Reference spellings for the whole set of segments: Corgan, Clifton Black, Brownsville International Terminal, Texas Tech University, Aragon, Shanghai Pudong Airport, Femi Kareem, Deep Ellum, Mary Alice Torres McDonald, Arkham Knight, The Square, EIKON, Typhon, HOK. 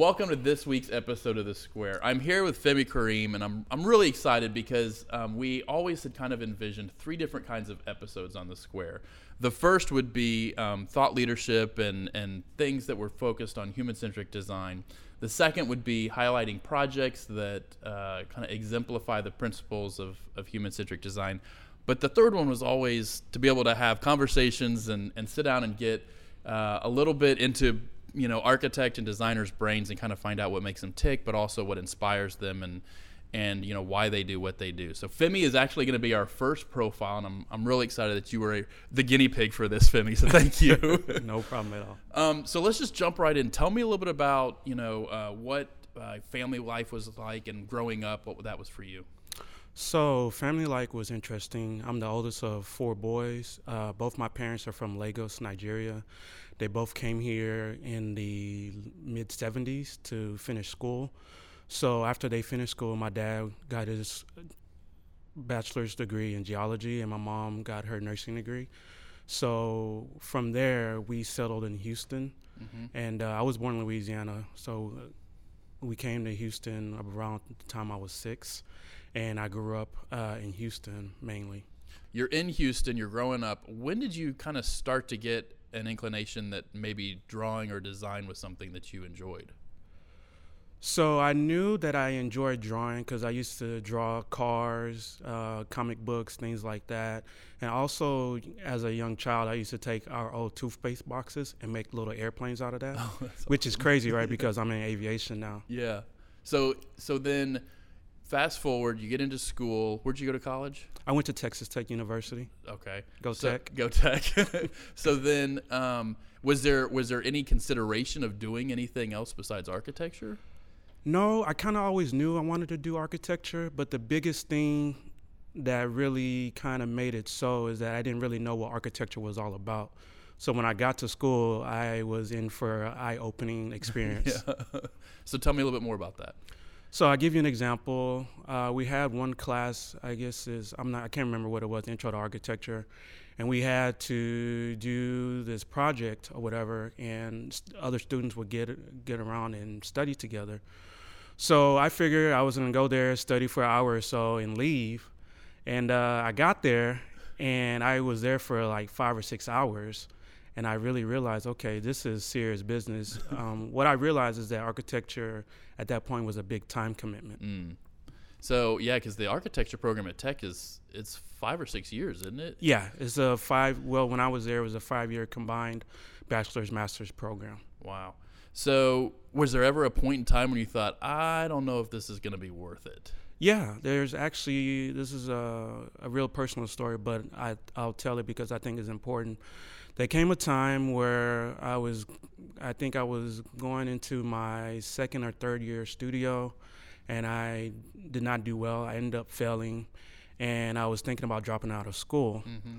welcome to this week's episode of The Square. I'm here with Femi Kareem, and I'm really excited because we always had kind of envisioned three different kinds of episodes on The Square. The first would be thought leadership and things that were focused on human-centric design. The second would be highlighting projects that kind of exemplify the principles of human-centric design. But the third one was always to be able to have conversations and sit down and get a little bit into, you know, architect and designers' brains and kind of find out what makes them tick, but also what inspires them and you know, why they do what they do. So Femi is actually going to be our first profile, and I'm really excited that you were the guinea pig for this, Femi, so thank you. No problem at all. So let's just jump right in. Tell me a little bit about, you know, what family life was like and growing up, what that was for you. So family life was interesting. I'm the oldest of four boys. Both my parents are from Lagos, Nigeria. They both came here in the mid-'70s to finish school. So after they finished school, my dad got his bachelor's degree in geology, and my mom got her nursing degree. So from there, we settled in Houston, mm-hmm. and I was born in Louisiana. So we came to Houston around the time I was 6, and I grew up in Houston mainly. You're in Houston, you're growing up. When did you kind of start to get an inclination that maybe drawing or design was something that you enjoyed? So I knew that I enjoyed drawing because I used to draw cars, comic books, things like that. And also, as a young child, I used to take our old toothpaste boxes and make little airplanes out of that, which is crazy, right? Because I'm in aviation now. Yeah. So then, fast forward, you get into school. Where'd you go to college? I went to Texas Tech University. Okay. Go Tech. So then, was there any consideration of doing anything else besides architecture? No, I kind of always knew I wanted to do architecture, but the biggest thing that really kind of made it so is that I didn't really know what architecture was all about. So when I got to school, I was in for an eye-opening experience. Yeah. So tell me a little bit more about that. So I'll give you an example. We had one class, I can't remember what it was, Intro to Architecture, and we had to do this project or whatever, and other students would get around and study together. So I figured I was gonna go there, study for an hour or so, and leave. And I got there, and I was there for like 5 or 6 hours, and I really realized, okay, this is serious business. What I realized is that architecture at that point was a big time commitment. Mm. So, yeah, because the architecture program at Tech it's 5 or 6 years, isn't it? Yeah, it's when I was there, it was a 5-year combined bachelor's, master's program. Wow. So was there ever a point in time when you thought, I don't know if this is going to be worth it? Yeah, this is a real personal story, but I'll tell it because I think it's important. There came a time where I was going into my second or third year studio, and I did not do well. I ended up failing, and I was thinking about dropping out of school. Mm-hmm.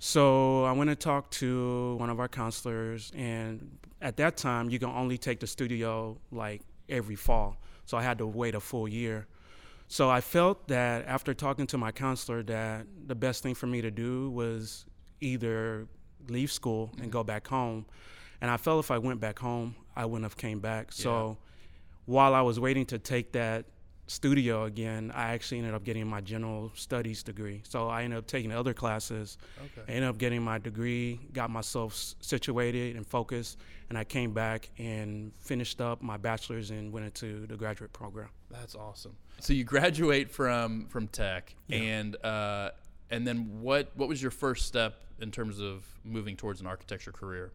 So I went and talked to one of our counselors, and at that time, you can only take the studio like every fall. So I had to wait a full year. So I felt that after talking to my counselor that the best thing for me to do was either leave school and go back home. And I felt if I went back home, I wouldn't have came back. Yeah. So while I was waiting to take that studio again, I actually ended up getting my general studies degree. So I ended up taking other classes. Okay. I ended up getting my degree, got myself situated and focused, and I came back and finished up my bachelor's and went into the graduate program. That's awesome. So you graduate from Tech, yeah. And then what was your first step in terms of moving towards an architecture career?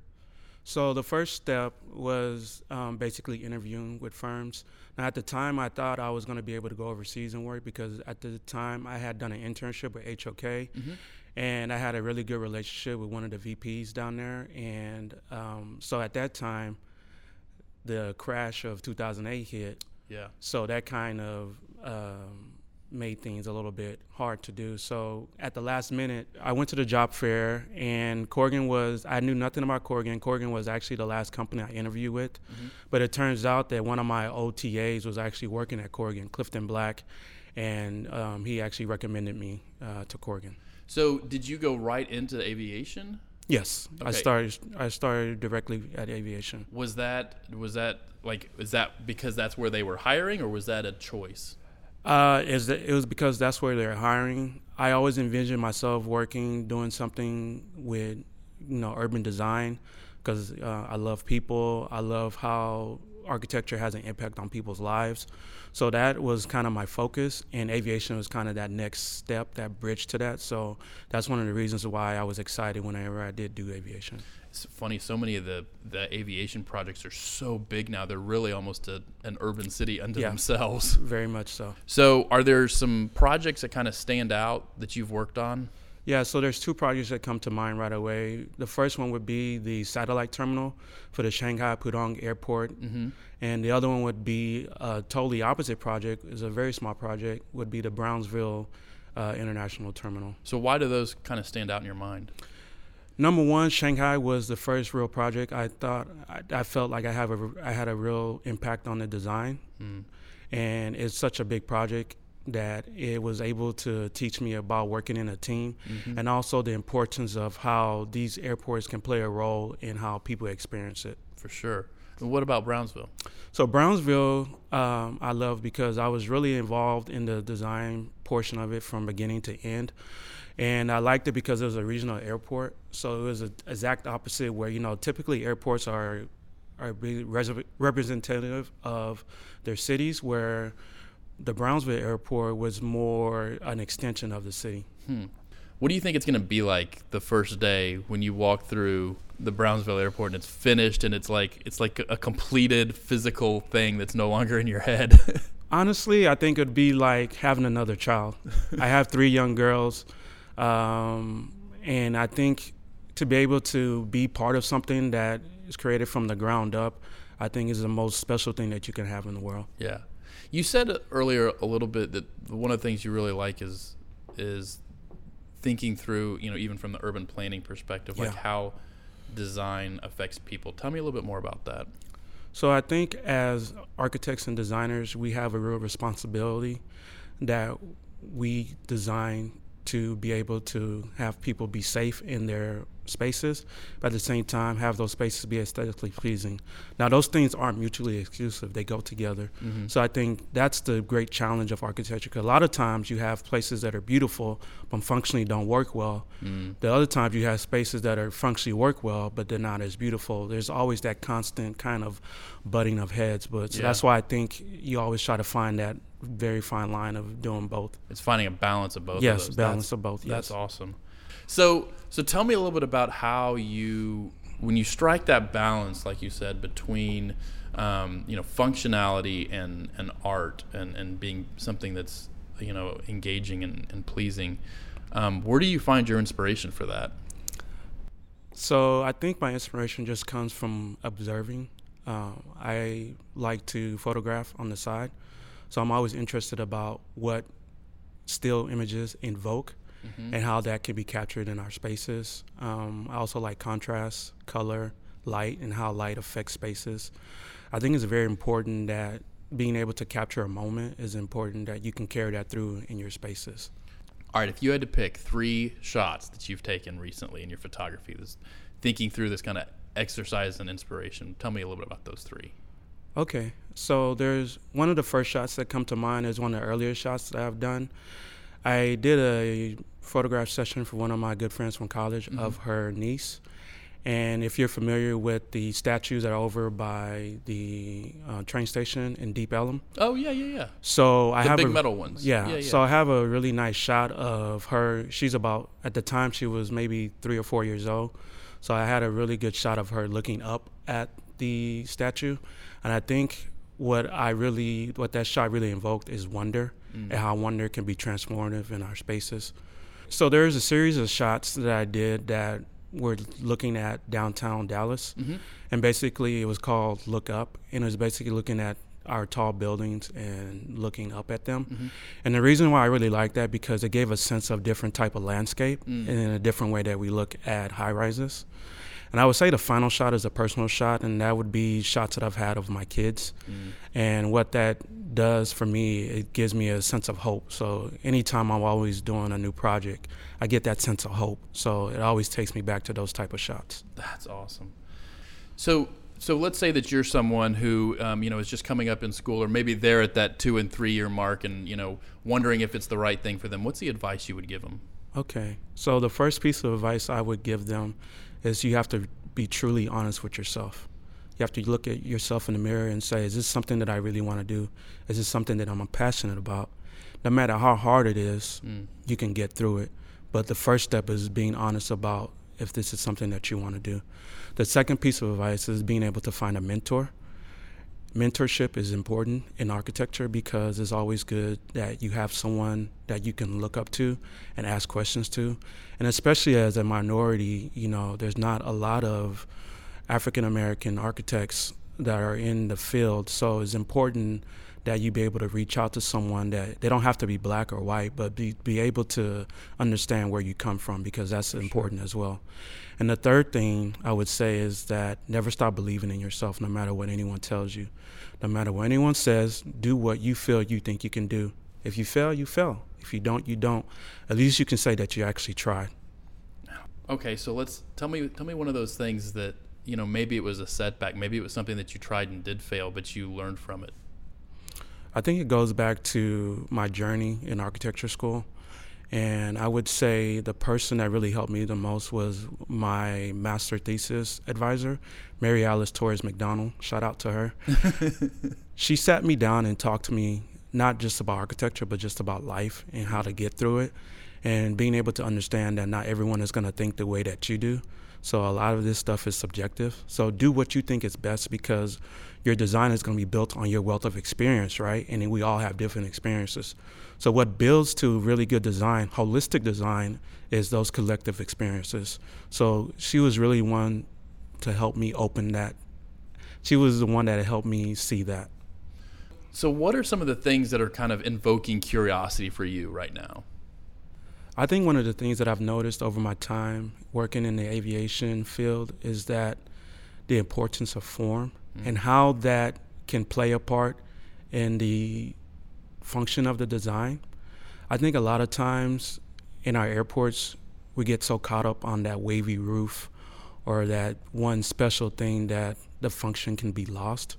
So the first step was basically interviewing with firms. Now, at the time, I thought I was going to be able to go overseas and work because at the time I had done an internship with HOK, mm-hmm. and I had a really good relationship with one of the VPs down there. And so at that time, the crash of 2008 hit. Yeah. So that kind of made things a little bit hard to do. So at the last minute, I went to the job fair, and I knew nothing about Corgan. Corgan was actually the last company I interviewed with. Mm-hmm. But it turns out that one of my OTAs was actually working at Corgan, Clifton Black, and he actually recommended me to Corgan. So did you go right into aviation? Yes, okay. I started directly at aviation. Was that like, is that because that's where they were hiring, or was that a choice? It was because that's where they're hiring. I always envisioned myself doing something with, urban design, because I love people. I love how architecture has an impact on people's lives. So that was kind of my focus, and aviation was kind of that next step, that bridge to that. So that's one of the reasons why I was excited whenever I did do aviation. It's funny, so many of the aviation projects are so big now. They're really almost an urban city unto themselves. Very much so. So are there some projects that kind of stand out that you've worked on? Yeah, so there's two projects that come to mind right away. The first one would be the satellite terminal for the Shanghai Pudong Airport. Mm-hmm. And the other one would be a totally opposite project. It's a very small project, would be the Brownsville International Terminal. So why do those kind of stand out in your mind? Number one, Shanghai was the first real project. I felt like I had a real impact on the design. Mm. And it's such a big project that it was able to teach me about working in a team, mm-hmm. and also the importance of how these airports can play a role in how people experience it. For sure. And what about Brownsville? So Brownsville, I love because I was really involved in the design portion of it from beginning to end. And I liked it because it was a regional airport. So it was the exact opposite where, typically airports are representative of their cities, where the Brownsville Airport was more an extension of the city. Hmm. What do you think it's going to be like the first day when you walk through the Brownsville Airport and it's finished and it's like a completed physical thing that's no longer in your head? Honestly, I think it'd be like having another child. I have 3 young girls, and I think to be able to be part of something that is created from the ground up, I think is the most special thing that you can have in the world. Yeah. You said earlier a little bit that one of the things you really like is thinking through, even from the urban planning perspective, like how design affects people. Tell me a little bit more about that. So I think as architects and designers, we have a real responsibility that we design to be able to have people be safe in their spaces, but at the same time have those spaces be aesthetically pleasing. Now those things aren't mutually exclusive, they go together. Mm-hmm. So I think that's the great challenge of architecture, because a lot of times you have places that are beautiful but functionally don't work well. Mm. The other times you have spaces that are functionally work well but they're not as beautiful. There's always that constant kind of butting of heads, but so that's why I think you always try to find that very fine line of doing both. It's finding a balance of both. Yes, of balance of both. Yes. That's awesome. So tell me a little bit about how you, when you strike that balance, like you said, between functionality and art and being something that's engaging and pleasing. Where do you find your inspiration for that? So I think my inspiration just comes from observing. I like to photograph on the side. So I'm always interested about what still images invoke, mm-hmm. and how that can be captured in our spaces. I also like contrast, color, light, and how light affects spaces. I think it's very important that being able to capture a moment is important, that you can carry that through in your spaces. All right, if you had to pick 3 shots that you've taken recently in your photography, this, thinking through this kind of exercise and inspiration, tell me a little bit about those 3. Okay, so there's one of the first shots that come to mind is one of the earlier shots that I've done. I did a photograph session for one of my good friends from college, mm-hmm. of her niece. And if you're familiar with the statues that are over by the train station in Deep Ellum. Oh, yeah. So I have big metal ones. Yeah. So I have a really nice shot of her. She's about, at the time, she was maybe 3 or 4 years old. So I had a really good shot of her looking up at the statue, and I think what that shot really invoked is wonder, and how wonder can be transformative in our spaces. So there's a series of shots that I did that were looking at downtown Dallas, mm-hmm. and basically it was called Look Up, and it was basically looking at our tall buildings and looking up at them, mm-hmm. and the reason why I really like that, because it gave a sense of different type of landscape, and in a different way that we look at high rises. And I would say the final shot is a personal shot, and that would be shots that I've had of my kids. And what that does for me, it gives me a sense of hope. So anytime I'm always doing a new project, I get that sense of hope. So it always takes me back to those type of shots. That's awesome. So let's say that you're someone who, is just coming up in school, or maybe they're at that 2 and 3 year mark and, wondering if it's the right thing for them. What's the advice you would give them? Okay. So the first piece of advice I would give them is you have to be truly honest with yourself. You have to look at yourself in the mirror and say, is this something that I really want to do? Is this something that I'm passionate about? No matter how hard it is, you can get through it. But the first step is being honest about if this is something that you want to do. The second piece of advice is being able to find a mentor. Mentorship is important in architecture because it's always good that you have someone that you can look up to and ask questions to. And especially as a minority, there's not a lot of African-American architects that are in the field. So it's important that you be able to reach out to someone that they don't have to be black or white, but be able to understand where you come from, because that's important as well. And the third thing I would say is that never stop believing in yourself, no matter what anyone tells you. No matter what anyone says, do what you feel you think you can do. If you fail, you fail. If you don't, you don't. At least you can say that you actually tried. Okay, so let's tell me one of those things that, maybe it was a setback, maybe it was something that you tried and did fail, but you learned from it. I think it goes back to my journey in architecture school. And I would say the person that really helped me the most was my master thesis advisor, Mary Alice Torres McDonald. Shout out to her. She sat me down and talked to me, not just about architecture, but just about life and how to get through it. And being able to understand that not everyone is going to think the way that you do. So a lot of this stuff is subjective. So do what you think is best, because your design is going to be built on your wealth of experience, right? And we all have different experiences. So what builds to really good design, holistic design, is those collective experiences. So she was really one to help me open that. She was the one that helped me see that. So what are some of the things that are kind of invoking curiosity for you right now? I think one of the things that I've noticed over my time working in the aviation field is that the importance of form and how that can play a part in the function of the design. I think a lot of times in our airports, we get so caught up on that wavy roof or that one special thing that the function can be lost.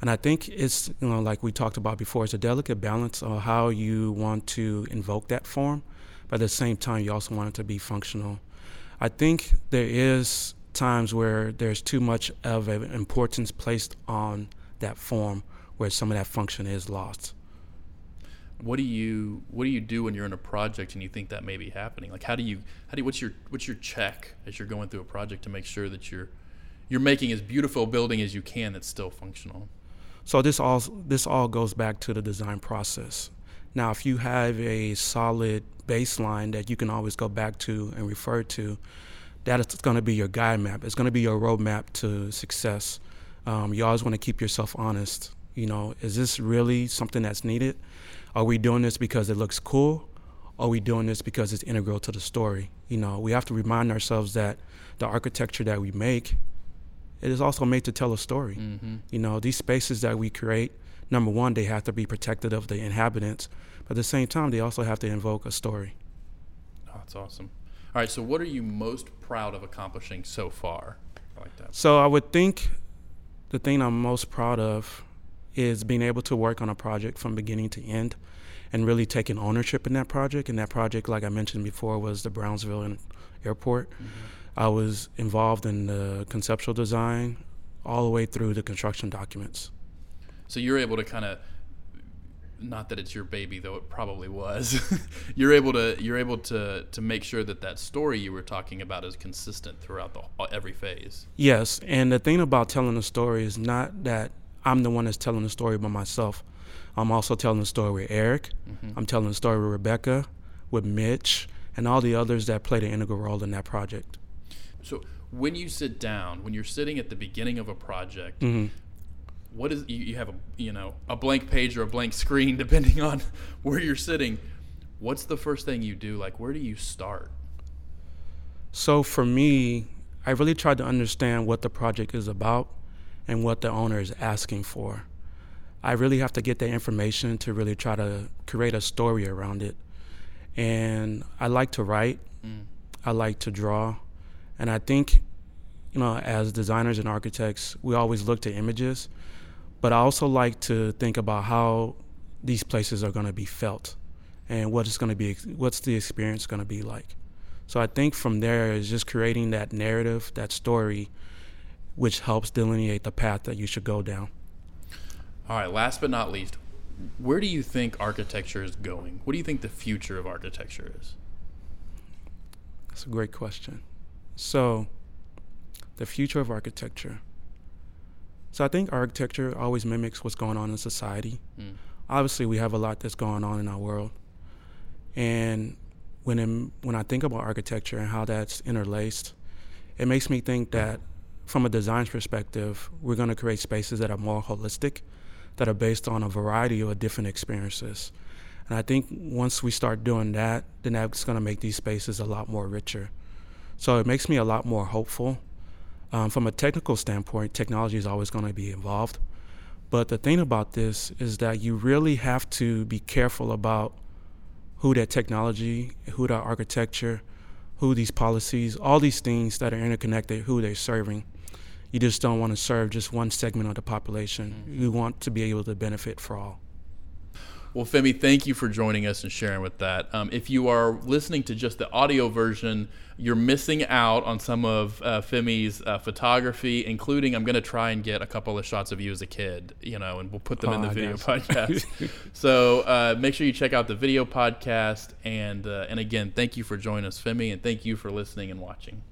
And I think it's, like we talked about before, it's a delicate balance of how you want to invoke that form. But at the same time, you also want it to be functional. I think there is times where there's too much of an importance placed on that form where some of that function is lost. What do you do when you're in a project and you think that may be happening? Like what's your check as you're going through a project to make sure that you're making as beautiful a building as you can that's still functional? So this all goes back to the design process. Now, if you have a solid baseline that you can always go back to and refer to, that's going to be your guide map. It's going to be your roadmap to success. You always want to keep yourself honest. Is this really something that's needed? Are we doing this because it looks cool? Are we doing this because it's integral to the story? We have to remind ourselves that the architecture that we make, it is also made to tell a story. Mm-hmm. These spaces that we create, number one, they have to be protected of the inhabitants, but at the same time, they also have to invoke a story. Oh, that's awesome. All right, so what are you most proud of accomplishing so far? I like that. So I would think the thing I'm most proud of is being able to work on a project from beginning to end and really taking ownership in that project. And that project, like I mentioned before, was the Brownsville Airport. Mm-hmm. I was involved in the conceptual design all the way through the construction documents. So you're able to kind of, not that it's your baby, though it probably was, you're able to make sure that story you were talking about is consistent throughout every phase. Yes, and the thing about telling a story is not that I'm the one that's telling the story by myself. I'm also telling the story with Eric. Mm-hmm. I'm telling the story with Rebecca, with Mitch, and all the others that played an integral role in that project. So when you sit down, when you're sitting at the beginning of a project, mm-hmm. What is, you have a blank page or a blank screen, depending on where you're sitting. What's the first thing you do? Like, where do you start? So for me, I really tried to understand what the project is about and what the owner is asking for. I really have to get that information to really try to create a story around it. And I like to write, I like to draw, and I think, you know, as designers and architects, we always look to images, but I also like to think about how these places are going to be felt and what it's going to be, what's the experience going to be like. So I think from there is just creating that narrative, that story, which helps delineate the path that you should go down. All right, last but not least, where do you think architecture is going? What do you think the future of architecture is? That's a great question. So the future of architecture. So I think architecture always mimics what's going on in society. Obviously, we have a lot that's going on in our world. And when I think about architecture and how that's interlaced, it makes me think that from a design perspective, we're going to create spaces that are more holistic, that are based on a variety of different experiences. And I think once we start doing that, then that's going to make these spaces a lot more richer. So it makes me a lot more hopeful. From a technical standpoint, technology is always going to be involved. But the thing about this is that you really have to be careful about who that technology, who that architecture, who these policies, all these things that are interconnected, who they're serving. You just don't want to serve just one segment of the population. You want to be able to benefit for all. Well, Femi, thank you for joining us and sharing with that. If you are listening to just the audio version, you're missing out on some of Femi's photography, including I'm going to try and get a couple of shots of you as a kid, you know, and we'll put them in the video podcast. So make sure you check out the video podcast. And again, thank you for joining us, Femi, and thank you for listening and watching.